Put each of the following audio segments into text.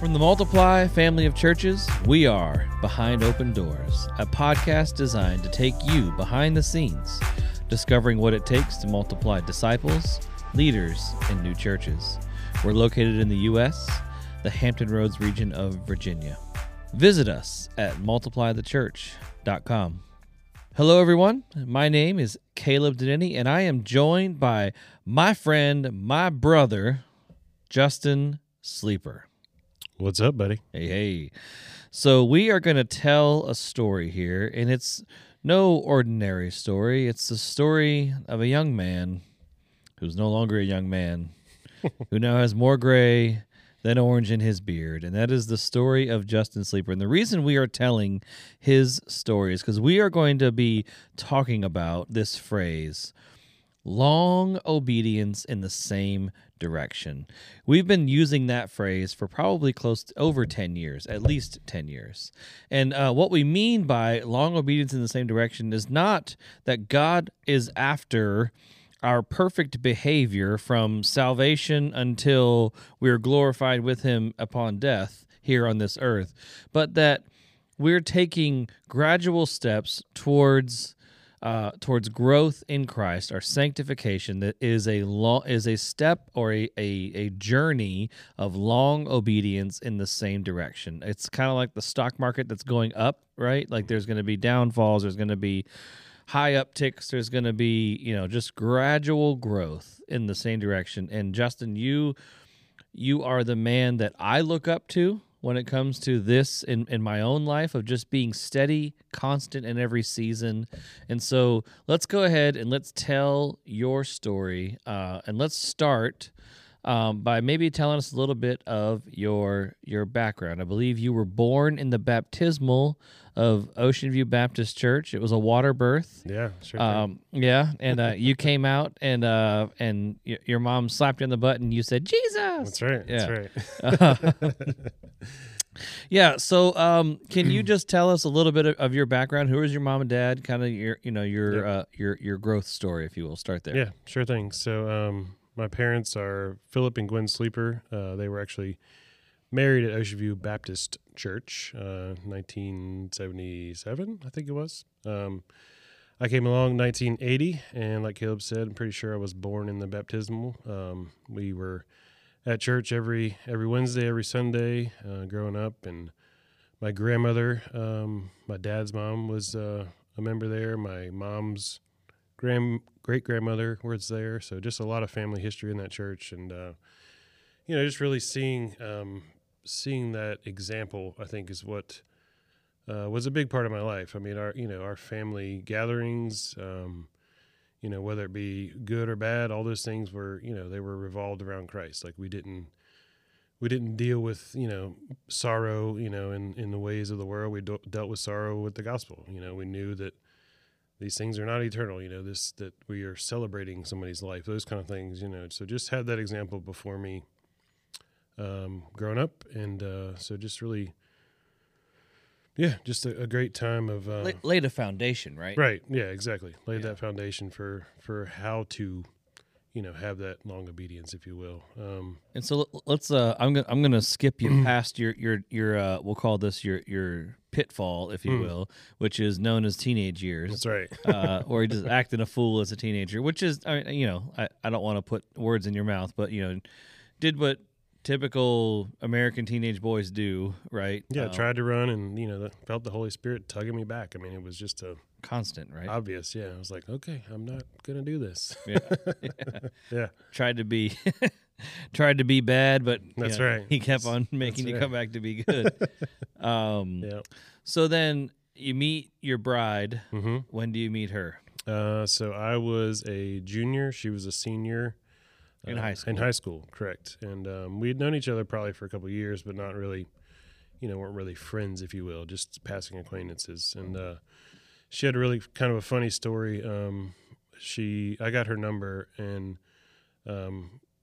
From the Multiply family of churches, we are Behind Open Doors, a podcast designed to take you behind the scenes, discovering what it takes to multiply disciples, leaders, and new churches. We're located in the U.S., the Hampton Roads region of Virginia. Visit us at multiplythechurch.com. Hello, everyone. My name is Caleb Dineni, and I am joined by my friend, my brother, Justin Sleeper. What's up, buddy? Hey. So we are going to tell a story here, and it's no ordinary story. It's the story of a young man who's no longer a young man, who now has more gray than orange in his beard, and that is the story of Justin Sleeper. And the reason we are telling his story is because we are going to be talking about this phrase, long obedience in the same direction. We've been using that phrase for probably close to over 10 years, at least 10 years. And what we mean by long obedience in the same direction is not that God is after our perfect behavior from salvation until we are glorified with him upon death here on this earth, but that we're taking gradual steps towards growth in Christ, our sanctification, that is a step or a journey of long obedience in the same direction. It's kind of like the stock market that's going up, right? Like there's going to be downfalls, there's going to be high upticks, there's going to be, you know, just gradual growth in the same direction. And Justin, you are the man that I look up to when it comes to this in my own life, of just being steady, constant in every season. And so let's go ahead and let's tell your story. And let's start by maybe telling us a little bit of your background. I believe you were born in the baptismal of Ocean View Baptist Church. It was a water birth. Yeah, sure. Yeah, and you came out, and your mom slapped you on the butt, and you said, Jesus! That's right, yeah. That's right. Yeah, so can you just tell us a little bit of your background? Who is your mom and dad? Kind of your growth story, if you will. Start there. Yeah, sure thing. So, my parents are Philip and Gwen Sleeper. They were actually married at Ocean View Baptist Church, 1977, I think it was. I came along 1980, and like Caleb said, I'm pretty sure I was born in the baptismal. We were at church every Wednesday, every Sunday growing up, and my grandmother, my dad's mom, was a member there. My mom's great-grandmother was there, so just a lot of family history in that church, and you know, just really seeing that example, I think, is what was a big part of my life. I mean, our family gatherings, you know, whether it be good or bad, all those things were, you know, they were revolved around Christ. Like we didn't deal with, you know, sorrow, you know, in the ways of the world. We dealt with sorrow with the gospel. You know, we knew that these things are not eternal, you know, that we are celebrating somebody's life, those kind of things, you know. So just had that example before me growing up, and so just really, yeah, just a great time of... laid a foundation, right? Right, yeah, exactly. That foundation for how to, you know, have that long obedience, if you will. And so let's. I'm gonna skip you past your. We'll call this your pitfall, if you will, which is known as teenage years. That's right. Or just acting a fool as a teenager, which is, I mean, you know, I don't want to put words in your mouth, but you know, did what typical American teenage boys do, right? Yeah, tried to run, and you know, felt the Holy Spirit tugging me back. I mean, it was just a constant, right? Obvious, yeah. I was like, okay, I'm not gonna do this. Yeah, yeah. Tried to be bad, but that's, you know, right. He kept on making you come back to be good. Yeah. So then you meet your bride. Mm-hmm. When do you meet her? So I was a junior. She was a senior. In high school. In high school, correct. And we had known each other probably for a couple of years, but not really, you know, weren't really friends, if you will, just passing acquaintances. And she had a really kind of a funny story. I got her number and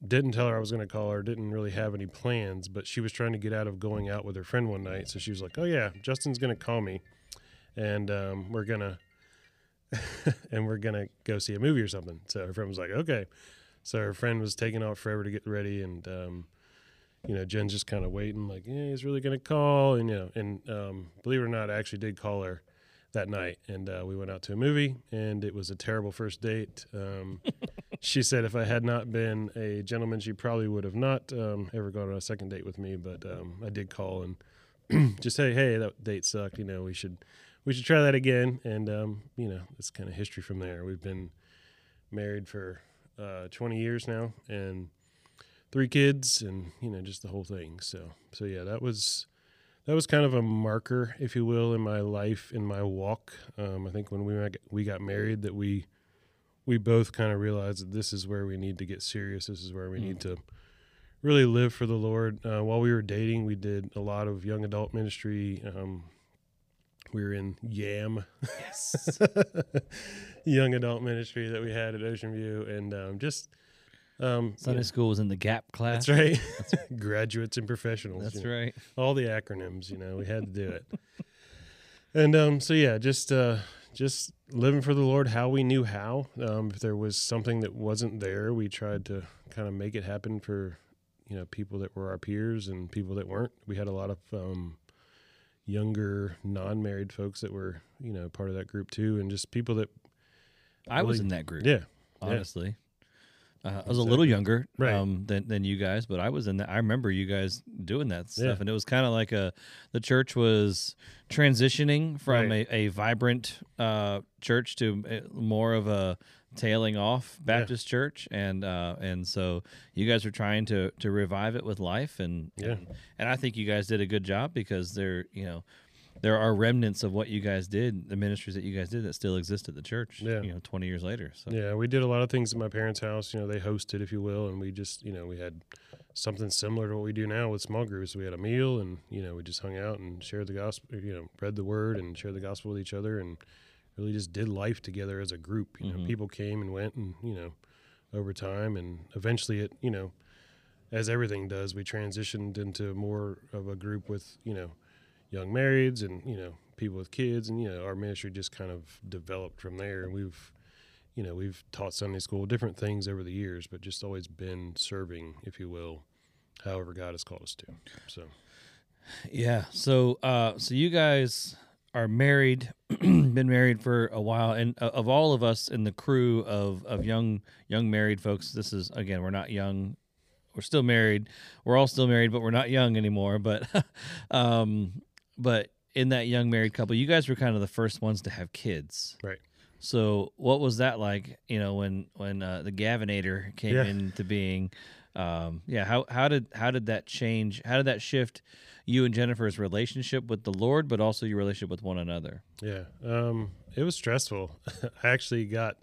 didn't tell her I was going to call her, didn't really have any plans, but she was trying to get out of going out with her friend one night. So she was like, oh, yeah, Justin's going to call me, and we're going to go see a movie or something. So her friend was like, okay. So her friend was taking off forever to get ready, and you know, Jen's just kind of waiting, like, yeah, he's really going to call. And, you know, and believe it or not, I actually did call her that night. And we went out to a movie, and it was a terrible first date. She said if I had not been a gentleman, she probably would have not ever gone on a second date with me. But I did call and just say, hey, that date sucked. You know, we should try that again. And, you know, it's kind of history from there. We've been married for 20 years now, and 3 kids, and, you know, just the whole thing. So yeah, that was kind of a marker, if you will, in my life, in my walk. I think when we got married, that we both kind of realized that this is where we need to get serious. This is where we need to really live for the Lord. While we were dating, we did a lot of young adult ministry. We were in YAM, yes. Young adult ministry that we had at Ocean View, and just Sunday school was in the GAP class. That's right. That's right. Graduates and professionals. That's right. Know. All the acronyms, you know, we had to do it. And so yeah, just living for the Lord how we knew how. If there was something that wasn't there, we tried to kind of make it happen for, you know, people that were our peers and people that weren't. We had a lot of younger non-married folks that were, you know, part of that group too, and just people that I really was in that group. Yeah, honestly. Yeah. I was a little younger, right, than you guys, but I was in that. I remember you guys doing that stuff, yeah. And it was kind of like the church was transitioning from right. a vibrant church to more of a tailing off Baptist yeah. church, and so you guys were trying to revive it with life, and yeah, and I think you guys did a good job, because there are remnants of what you guys did, the ministries that you guys did, that still exist at the church, yeah. You know, 20 years later. So. Yeah, we did a lot of things at my parents' house. You know, they hosted, if you will, and we just, you know, we had something similar to what we do now with small groups. We had a meal, and, you know, we just hung out and shared the gospel, you know, read the word and shared the gospel with each other, and really just did life together as a group. You know, people came and went, and, you know, over time, and eventually it, you know, as everything does, we transitioned into more of a group with, you know, young marrieds and, you know, people with kids, and, you know, our ministry just kind of developed from there. And we've taught Sunday school, different things over the years, but just always been serving, if you will, however God has called us to. So, yeah. So you guys are married, been married for a while, and of all of us in the crew of young married folks, this is, again, we're not young. We're still married. We're all still married, but we're not young anymore. But, But in that young married couple, you guys were kind of the first ones to have kids. Right. So what was that like, you know, when the Gavinator came yeah. into being? How did that change? How did that shift you and Jennifer's relationship with the Lord, but also your relationship with one another? Yeah. It was stressful. I actually got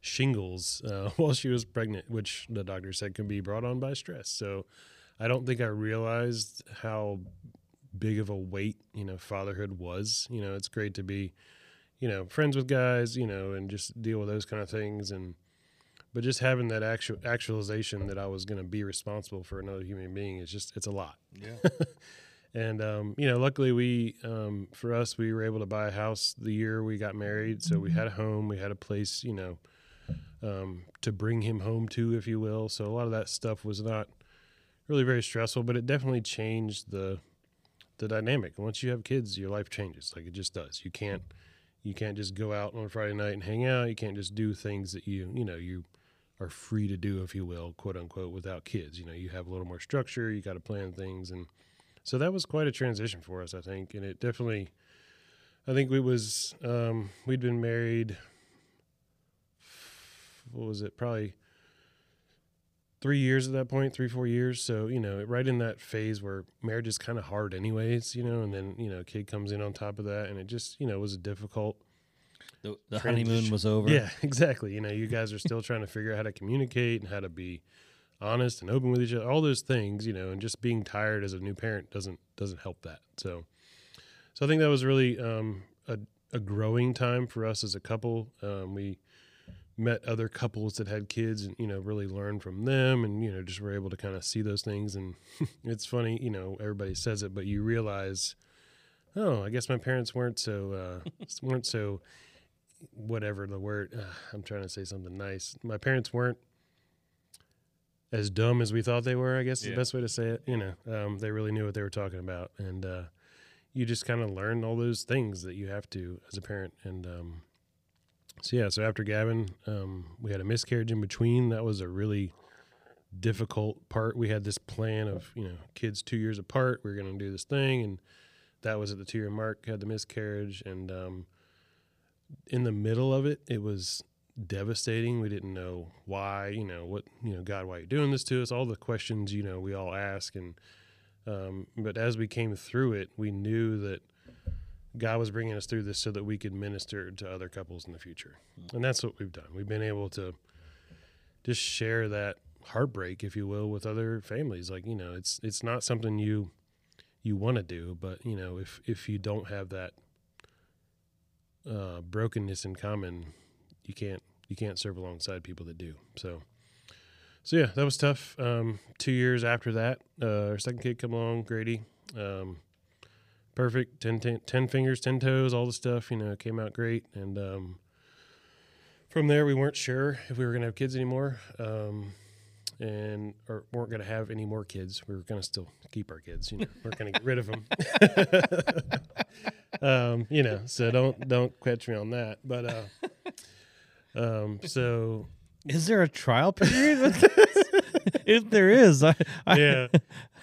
shingles while she was pregnant, which the doctor said can be brought on by stress. So I don't think I realized how big of a weight, you know, fatherhood was. You know, it's great to be, you know, friends with guys, you know, and just deal with those kind of things, but just having that actualization that I was going to be responsible for another human being is just, it's a lot. Yeah. And you know, luckily for us, we were able to buy a house the year we got married, so we had a home, we had a place, you know, to bring him home to, if you will. So a lot of that stuff was not really very stressful, but it definitely changed the dynamic. Once you have kids, your life changes. Like, it just does. You can't just go out on a Friday night and hang out. You can't just do things that you know, you are free to do, if you will, quote unquote, without kids. You know, you have a little more structure, you got to plan things. And so that was quite a transition for us, I think. And it definitely, I think we was, we'd been married, what was it? Probably 3 years at that point, 4 years. So, you know, right in that phase where marriage is kind of hard anyways, you know, and then, you know, a kid comes in on top of that, and it just, you know, was a difficult. The honeymoon was over. Yeah, exactly. You know, you guys are still trying to figure out how to communicate and how to be honest and open with each other, all those things, you know, and just being tired as a new parent doesn't help that. So I think that was really a growing time for us as a couple. We met other couples that had kids, and, you know, really learned from them, and, you know, just were able to kind of see those things. And it's funny, you know, everybody says it, but you realize, oh, I guess my parents weren't so whatever the word. I'm trying to say something nice. My parents weren't as dumb as we thought they were, I guess is the best way to say it. You know, they really knew what they were talking about. And you just kind of learn all those things that you have to as a parent. And so after Gavin, we had a miscarriage in between. That was a really difficult part. We had this plan of, you know, kids 2 years apart, we were going to do this thing. And that was at the 2 year mark, had the miscarriage. And in the middle of it, it was devastating. We didn't know why, God, why are you doing this to us? All the questions, we all ask. And but as we came through it, we knew that God was bringing us through this so that we could minister to other couples in the future. And that's what we've done. We've been able to just share that heartbreak, if you will, with other families. Like, it's not something you want to do, but if you don't have that brokenness in common, you can't serve alongside people that do. So yeah, that was tough. 2 years after that, our second kid came along, Grady. Perfect, 10 fingers, 10 toes, all the stuff, came out great. And from there, we weren't sure if we were going to have kids anymore, or weren't going to have any more kids. We were going to still keep our kids, we're going to get rid of them. So don't catch me on that. But so is there a trial period with this? If there is, I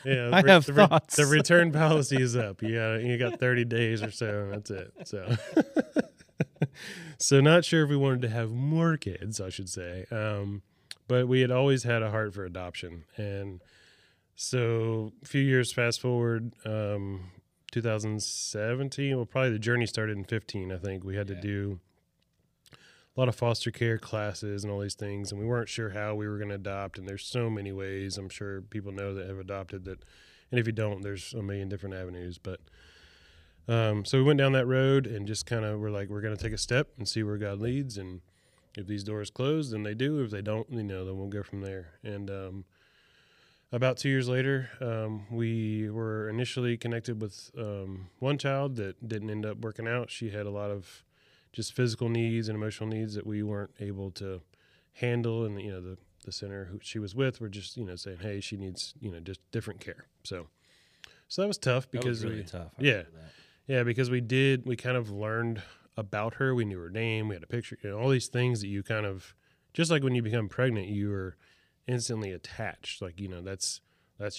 have thoughts. The return policy is up. You got 30 days or so, and that's it. So not sure if we wanted to have more kids, I should say. But we had always had a heart for adoption. And so a few years fast forward, 2017, probably the journey started in 15, I think. We had to do a lot of foster care classes and all these things, and we weren't sure how we were going to adopt. And there's so many ways, I'm sure people know that have adopted that, and if you don't, there's a million different avenues. But so we went down that road and just kind of were like, we're going to take a step and see where God leads, and if these doors close, then they do. If they don't, then we'll go from there. And about 2 years later, we were initially connected with one child that didn't end up working out. She had a lot of just physical needs and emotional needs that we weren't able to handle. And, the center who she was with were just, saying, hey, she needs, just different care. So that was tough because tough. Because we kind of learned about her. We knew her name. We had a picture, all these things that you kind of, just like when you become pregnant, you are instantly attached. Like, that's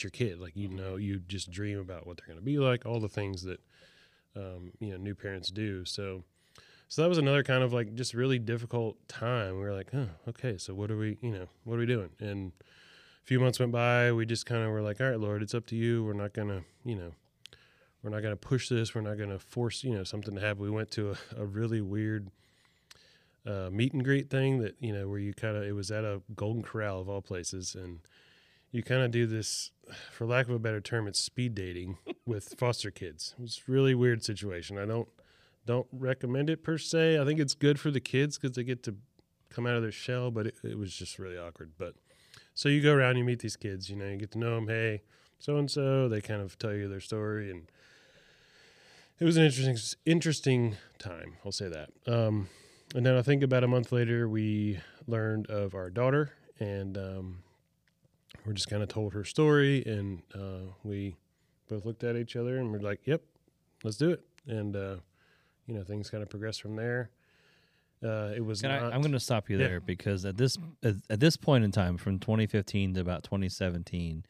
your kid. Like, you just dream about what they're going to be like, all the things that, new parents do. So that was another kind of like just really difficult time. We were like, oh, okay, so what are we doing? And a few months went by. We just kind of were like, all right, Lord, it's up to you. We're not going to, we're not going to push this. We're not going to force, something to happen. We went to a really weird meet and greet thing that, where you kind of, it was at a Golden Corral of all places. And you kind of do this, for lack of a better term, it's speed dating with foster kids. It was a really weird situation. I don't recommend it per se. I think it's good for the kids because they get to come out of their shell, but it was just really awkward. But so you go around, you meet these kids, you get to know them. Hey, so-and-so, they kind of tell you their story. And it was an interesting time. I'll say that. And then I think about a month later, we learned of our daughter, and we're just kind of told her story. And we both looked at each other and we're like, yep, let's do it. And, things kind of progress from there. I'm going to stop you there because at this point in time, from 2015 to about 2017,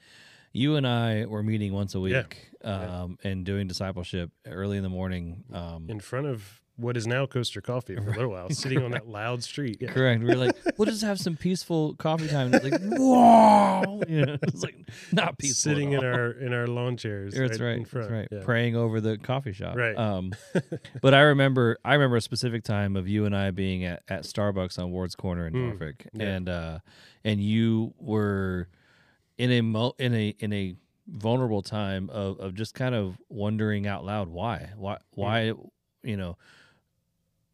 you and I were meeting once a week and doing discipleship early in the morning. In front of what is now Coaster Coffee for a little while, sitting on that loud street. Yeah. Correct. We were like, we'll just have some peaceful coffee time. It's like, whoa! It's like not peaceful. Sitting at all. in our lawn chairs. That's right. In front. That's right. Yeah. Praying over the coffee shop. Right. But I remember a specific time of you and I being at Starbucks on Ward's Corner in Norfolk, and you were in a vulnerable time of just kind of wondering out loud why.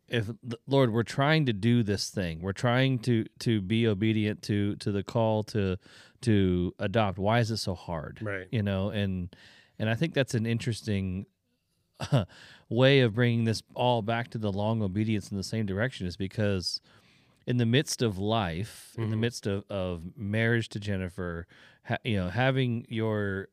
If Lord, we're trying to do this thing, we're trying to be obedient to the call to adopt. Why is it so hard? Right. And I think that's an interesting way of bringing this all back to the long obedience in the same direction, is because in the midst of life, in the midst of marriage to Jennifer, having your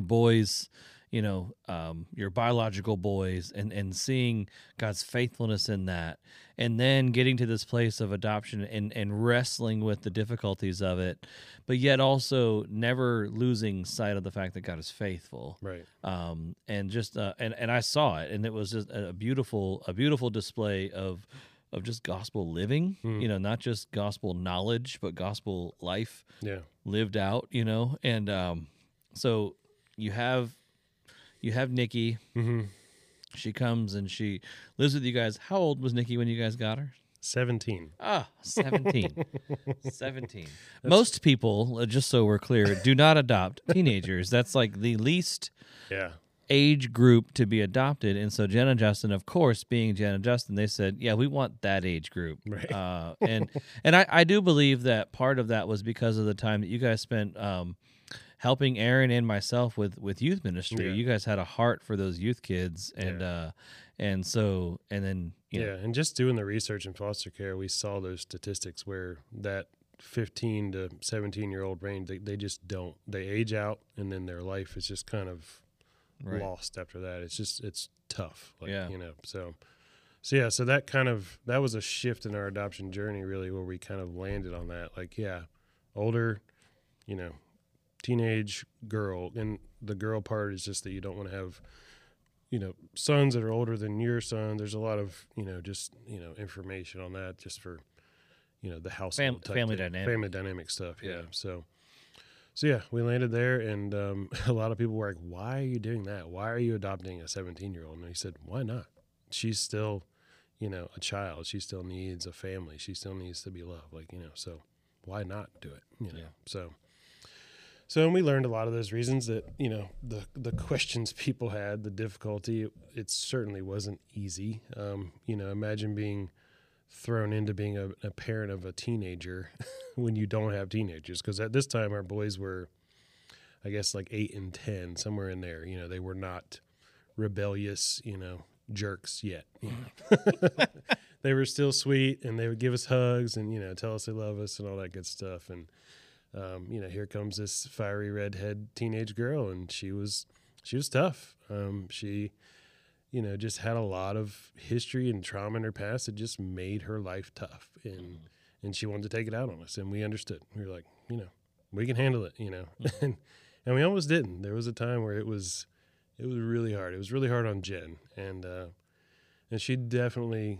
boys, your biological boys, and seeing God's faithfulness in that, and then getting to this place of adoption and wrestling with the difficulties of it, but yet also never losing sight of the fact that God is faithful. Right. And just and I saw it, and it was just a beautiful display of just gospel living, not just gospel knowledge, but gospel life lived out, and so you have Nikki. She comes and she lives with you guys. How old was Nikki when you guys got her? 17. Ah, 17. 17. That's... Most people, just so we're clear, do not adopt teenagers. That's like the least age group to be adopted. And so Jen and Justin, of course, being Jen and Justin, they said, yeah, we want that age group. Right. And I do believe that part of that was because of the time that you guys spent helping Aaron and myself with youth ministry. Yeah. You guys had a heart for those youth kids. And and just doing the research in foster care, we saw those statistics where that 15 to 17-year-old range, they just don't. They age out, and then their life is just kind of lost after that. It's just, it's tough. So that was a shift in our adoption journey, really, where we kind of landed on that. Like, older, teenage girl, and the girl part is just that you don't want to have sons that are older than your son. There's a lot of information on that, just for the household family dynamic stuff. So we landed there, and a lot of people were like, why are you doing that? Why are you adopting a 17-year-old? And I said, why not? She's still a child. She still needs a family. She still needs to be loved, so why not do it? So, and we learned a lot of those reasons that, the questions people had, the difficulty. It certainly wasn't easy. Imagine being thrown into being a parent of a teenager when you don't have teenagers. Because at this time, our boys were, I guess, like 8 and 10, somewhere in there. They were not rebellious, jerks yet. They were still sweet, and they would give us hugs and, tell us they love us and all that good stuff. And here comes this fiery redhead teenage girl, and she was tough. She, just had a lot of history and trauma in her past. It just made her life tough, and she wanted to take it out on us, and we understood. We were like, we can handle it, and we almost didn't. There was a time where it was really hard. It was really hard on Jen, and she definitely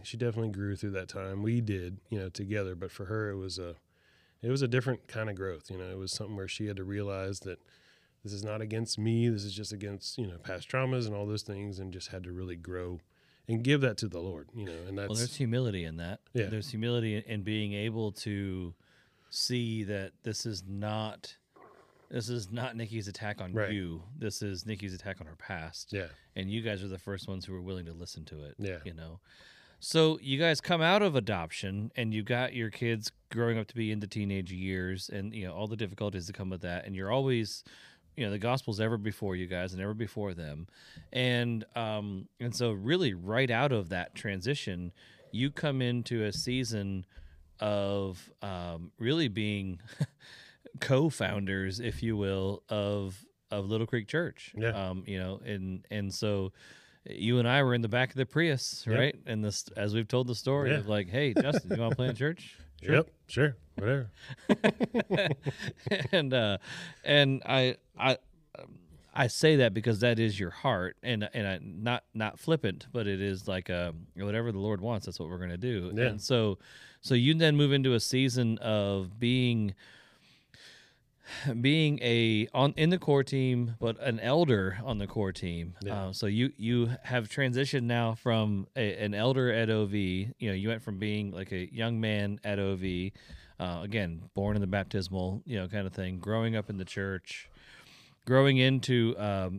grew through that time. We did, together, but for her it was a different kind of growth. It was something where she had to realize that this is not against me. This is just against, past traumas and all those things, and just had to really grow and give that to the Lord, and that's... Well, there's humility in that. Yeah. There's humility in being able to see that this is not Nikki's attack on you. This is Nikki's attack on her past. Yeah. And you guys are the first ones who were willing to listen to it. Yeah. So you guys come out of adoption, and you got your kids growing up to be into teenage years, and all the difficulties that come with that. And you're always, the gospel's ever before you guys and ever before them, and so really right out of that transition, you come into a season of really being co-founders, if you will, of Little Creek Church. Yeah. And so. You and I were in the back of the Prius, right? Yep. And this, as we've told the story, of like, hey, Justin, you want to play in church? Sure. Yep, sure, whatever. and I say that because that is your heart, and I not flippant, but it is like whatever the Lord wants, that's what we're going to do. Yeah. And so you then move into a season of being in the core team, but an elder on the core team. Yeah. So you have transitioned now from an elder at OV. You went from being like a young man at OV, again born in the baptismal, kind of thing, growing up in the church, growing into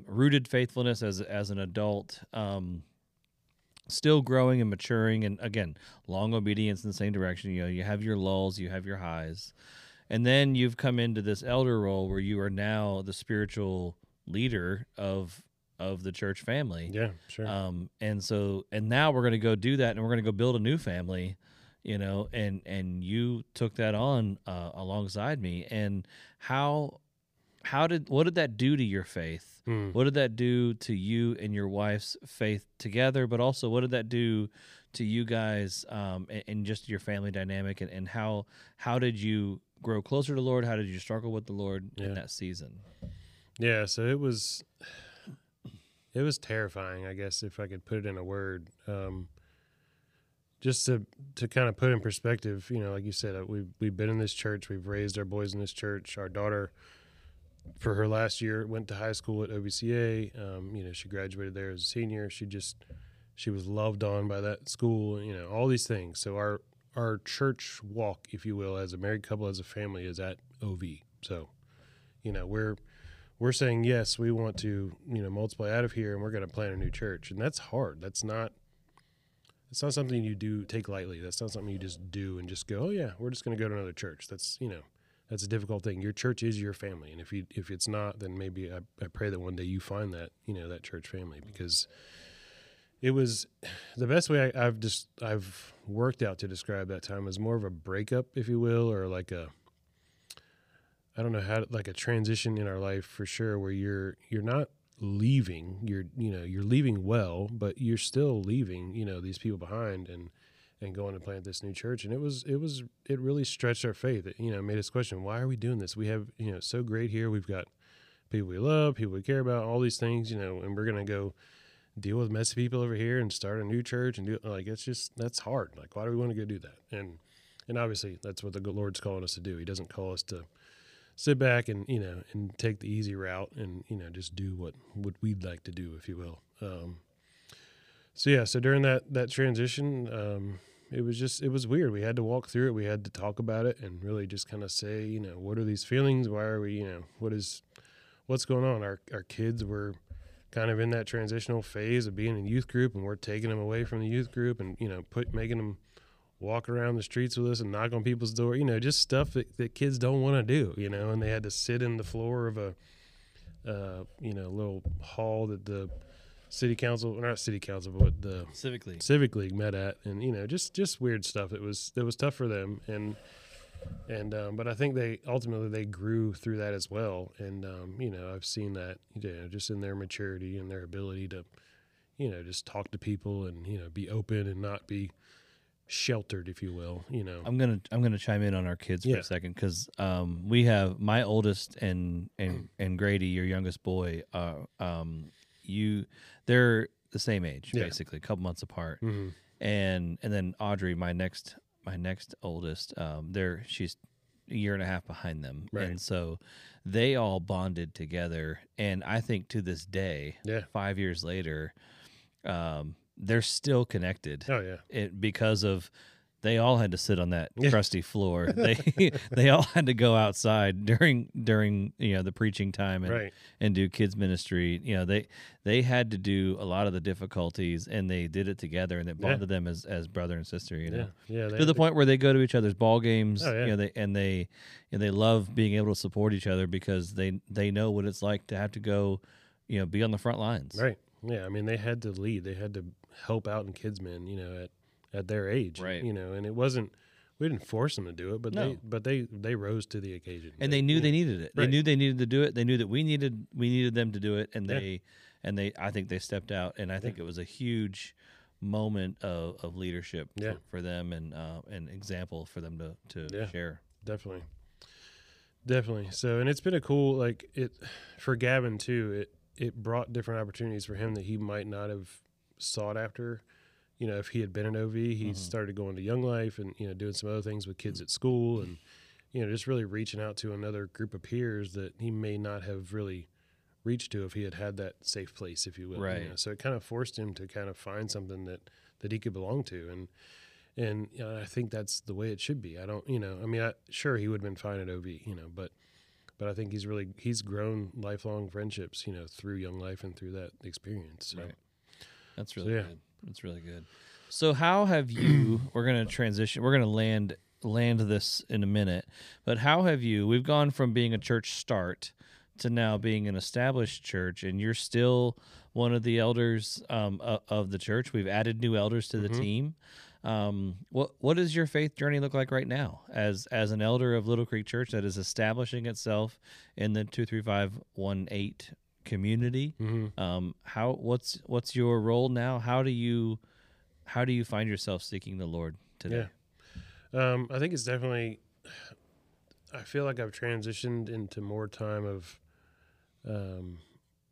rooted faithfulness as an adult. Still growing and maturing, and again long obedience in the same direction. You have your lulls, you have your highs. And then you've come into this elder role where you are now the spiritual leader of the church family. Yeah, sure. And now we're going to go do that, and we're going to go build a new family, you know, and you took that on alongside me. And what did that do to your faith? Mm. What did that do to you and your wife's faith together? But also, what did that do to you guys and just your family dynamic? And how did you grow closer to the Lord? How did you struggle with the Lord in that season? Yeah, so it was terrifying, I guess, if I could put it in a word. Just to kind of put in perspective, you know, like you said, we've been in this church, we've raised our boys in this church, our daughter. For her last year, went to high school at OBCA. You know, she graduated there as a senior. She was loved on by that school. You know, all these things. So our church walk, if you will, as a married couple, as a family, is at OV. So, you know, we're saying yes, we want to, you know, multiply out of here, and we're going to plant a new church. And that's hard. That's not something you do take lightly. That's not something you just do and just go, oh yeah, we're just going to go to another church. That's, you know. That's a difficult thing. Your church is your family, and if it's not, then maybe I pray that one day you find that, you know, that church family, because it was the best way I've worked out to describe that time as more of a breakup, if you will, or like a, I don't know how, like a transition in our life for sure, where you're not leaving, you're leaving well, but you're still leaving, you know, these people behind and going to plant this new church. And it really stretched our faith. It, you know, made us question, why are we doing this? We have, you know, so great here. We've got people we love, people we care about, all these things, you know, and we're going to go deal with messy people over here and start a new church and do, like, it's just, that's hard. Like, why do we want to go do that? And obviously that's what the Lord's calling us to do. He doesn't call us to sit back and, you know, and take the easy route and, you know, just do what we'd like to do, if you will. So yeah, so during that transition, it was weird. We had to walk through it. We had to talk about it and really just kind of say, you know, what are these feelings? Why are we, you know, what's going on? Our kids were kind of in that transitional phase of being in youth group, and we're taking them away from the youth group and, you know, making them walk around the streets with us and knock on people's door, you know, just stuff that kids don't want to do, you know, and they had to sit in the floor of a, you know, little hall that the the Civic League met at, and you know, just weird stuff. It was tough for them, and but I think they ultimately grew through that as well. And you know, I've seen that, you know, just in their maturity and their ability to, you know, just talk to people and, you know, be open and not be sheltered, if you will. You know, I'm gonna chime in on our kids for a second, because we have my oldest and Grady, your youngest boy, they're the same age, basically, a couple months apart. Mm-hmm. And then Audrey, my next oldest, she's a year and a half behind them. Right. And so they all bonded together. And I think to this day, 5 years later, they're still connected. Oh yeah. Because of, they all had to sit on that crusty floor. They all had to go outside during you know, the preaching time and do kids ministry. You know, they had to do a lot of the difficulties, and they did it together, and it bonded them as brother and sister. You know, to the point where they go to each other's ball games. Oh, yeah. You know, they love being able to support each other, because they know what it's like to have to go, you know, be on the front lines. Right. Yeah. I mean, they had to lead. They had to help out in kids men. You know, at their age, right? You know, and it wasn't, we didn't force them to do it, but they rose to the occasion, and they knew they needed it. Right. They knew they needed to do it. They knew that we needed them to do it, and they I think they stepped out, and I think it was a huge moment of leadership for them, and an example for them to share. Definitely. So, and it's been a cool, like, it for Gavin too. It brought different opportunities for him that he might not have sought after. You know, if he had been in OV, he started going to Young Life and, you know, doing some other things with kids at school, and, you know, just really reaching out to another group of peers that he may not have really reached to if he had that safe place, if you will. Right. You know? So it kind of forced him to kind of find something that he could belong to. And you know, I think that's the way it should be. I don't, you know, I mean, sure, he would have been fine at OV, you know, but I think he's grown lifelong friendships, you know, through Young Life and through that experience. So. Right. That's really good. That's really good. So how have you, we're going to transition, we're going to land this in a minute, but how have you, we've gone from being a church start to now being an established church, and you're still one of the elders of the church. We've added new elders to the team. What does your faith journey look like right now as an elder of Little Creek Church that is establishing itself in the 23518 community? Mm-hmm. What's your role now? How do you find yourself seeking the Lord today? Yeah. I think it's definitely, I feel like I've transitioned into more time of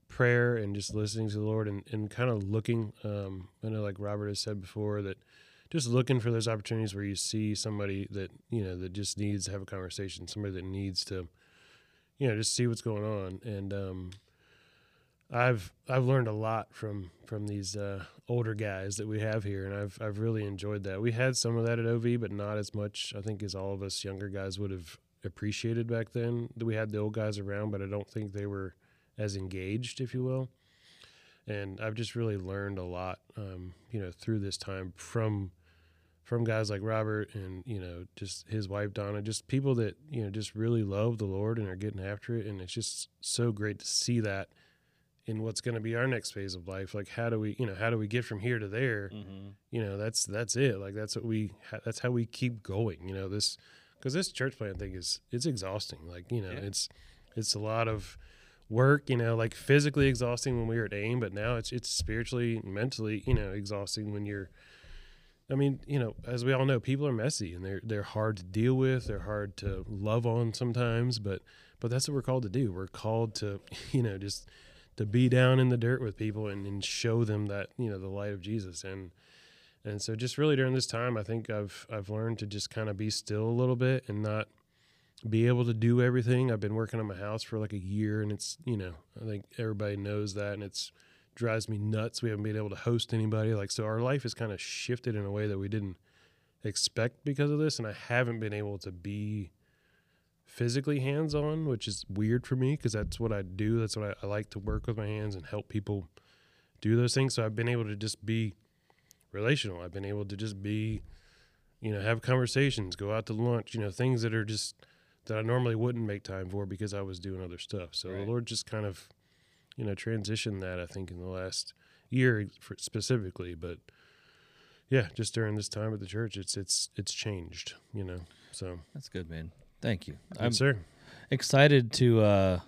prayer and just listening to the Lord and kind of looking. I know, like Robert has said before, that just looking for those opportunities where you see somebody that, you know, that just needs to have a conversation, somebody that needs to, you know, just see what's going on. And I've learned a lot from these older guys that we have here, and I've really enjoyed that. We had some of that at OV, but not as much, I think, as all of us younger guys would have appreciated back then. We had the old guys around, but I don't think they were as engaged, if you will. And I've just really learned a lot, you know, through this time from guys like Robert and, you know, just his wife, Donna, just people that, you know, just really love the Lord and are getting after it. And it's just so great to see that in what's going to be our next phase of life. Like, how do we get from here to there? Mm-hmm. You know, that's it. Like, that's how we keep going, you know, because this church plan thing it's exhausting. Like, you know, yeah. It's a lot of work, you know, like physically exhausting when we were at AIM, but now it's spiritually, mentally, you know, exhausting when you're, I mean, you know, as we all know, people are messy and they're hard to deal with. They're hard to love on sometimes, but that's what we're called to do. We're called to, you know, just to be down in the dirt with people and show them that, you know, the light of Jesus. And so just really during this time, I think I've learned to just kind of be still a little bit and not be able to do everything. I've been working on my house for like a year, and it's, you know, I think everybody knows that, and it drives me nuts. We haven't been able to host anybody. Like, so our life has kind of shifted in a way that we didn't expect because of this, and I haven't been able to be physically hands-on, which is weird for me because that's what I do. That's what I like to work with my hands and help people do those things. So I've been able to just be relational. I've been able to just be, you know, have conversations, go out to lunch, you know, things that are just – that I normally wouldn't make time for because I was doing other stuff. So right. The Lord just kind of, you know, transitioned that, I think, in the last year specifically. But yeah, just during this time at the church, it's changed, you know. So that's good, man. Thank you. Yes, I'm sir. Excited to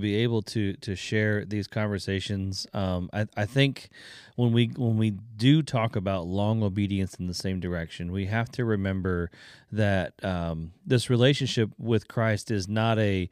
be able to share these conversations. I think when we do talk about long obedience in the same direction, we have to remember that this relationship with Christ is not a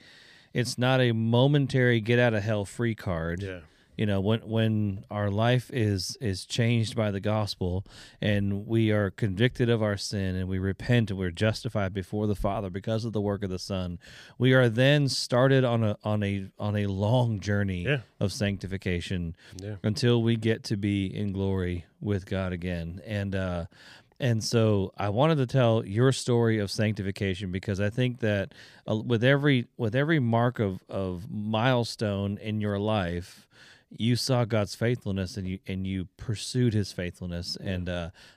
momentary get out of hell free card. Yeah. You know, when our life is changed by the gospel and we are convicted of our sin and we repent and we're justified before the Father because of the work of the Son, we are then started on a long journey yeah. of sanctification yeah. until we get to be in glory with God again. And so I wanted to tell your story of sanctification because I think that with every mark of milestone in your life, you saw God's faithfulness and you pursued His faithfulness, and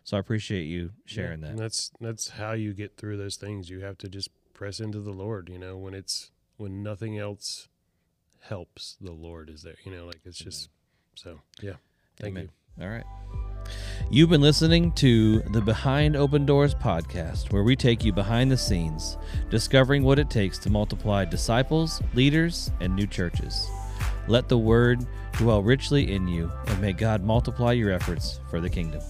so I appreciate you sharing that. And that's how you get through those things. You have to just press into the Lord. You know, when nothing else helps, the Lord is there. You know, like it's just so. Yeah. Thank Amen. You. All right. You've been listening to the Behind Open Doors podcast, where we take you behind the scenes, discovering what it takes to multiply disciples, leaders, and new churches. Let the word dwell richly in you, and may God multiply your efforts for the kingdom.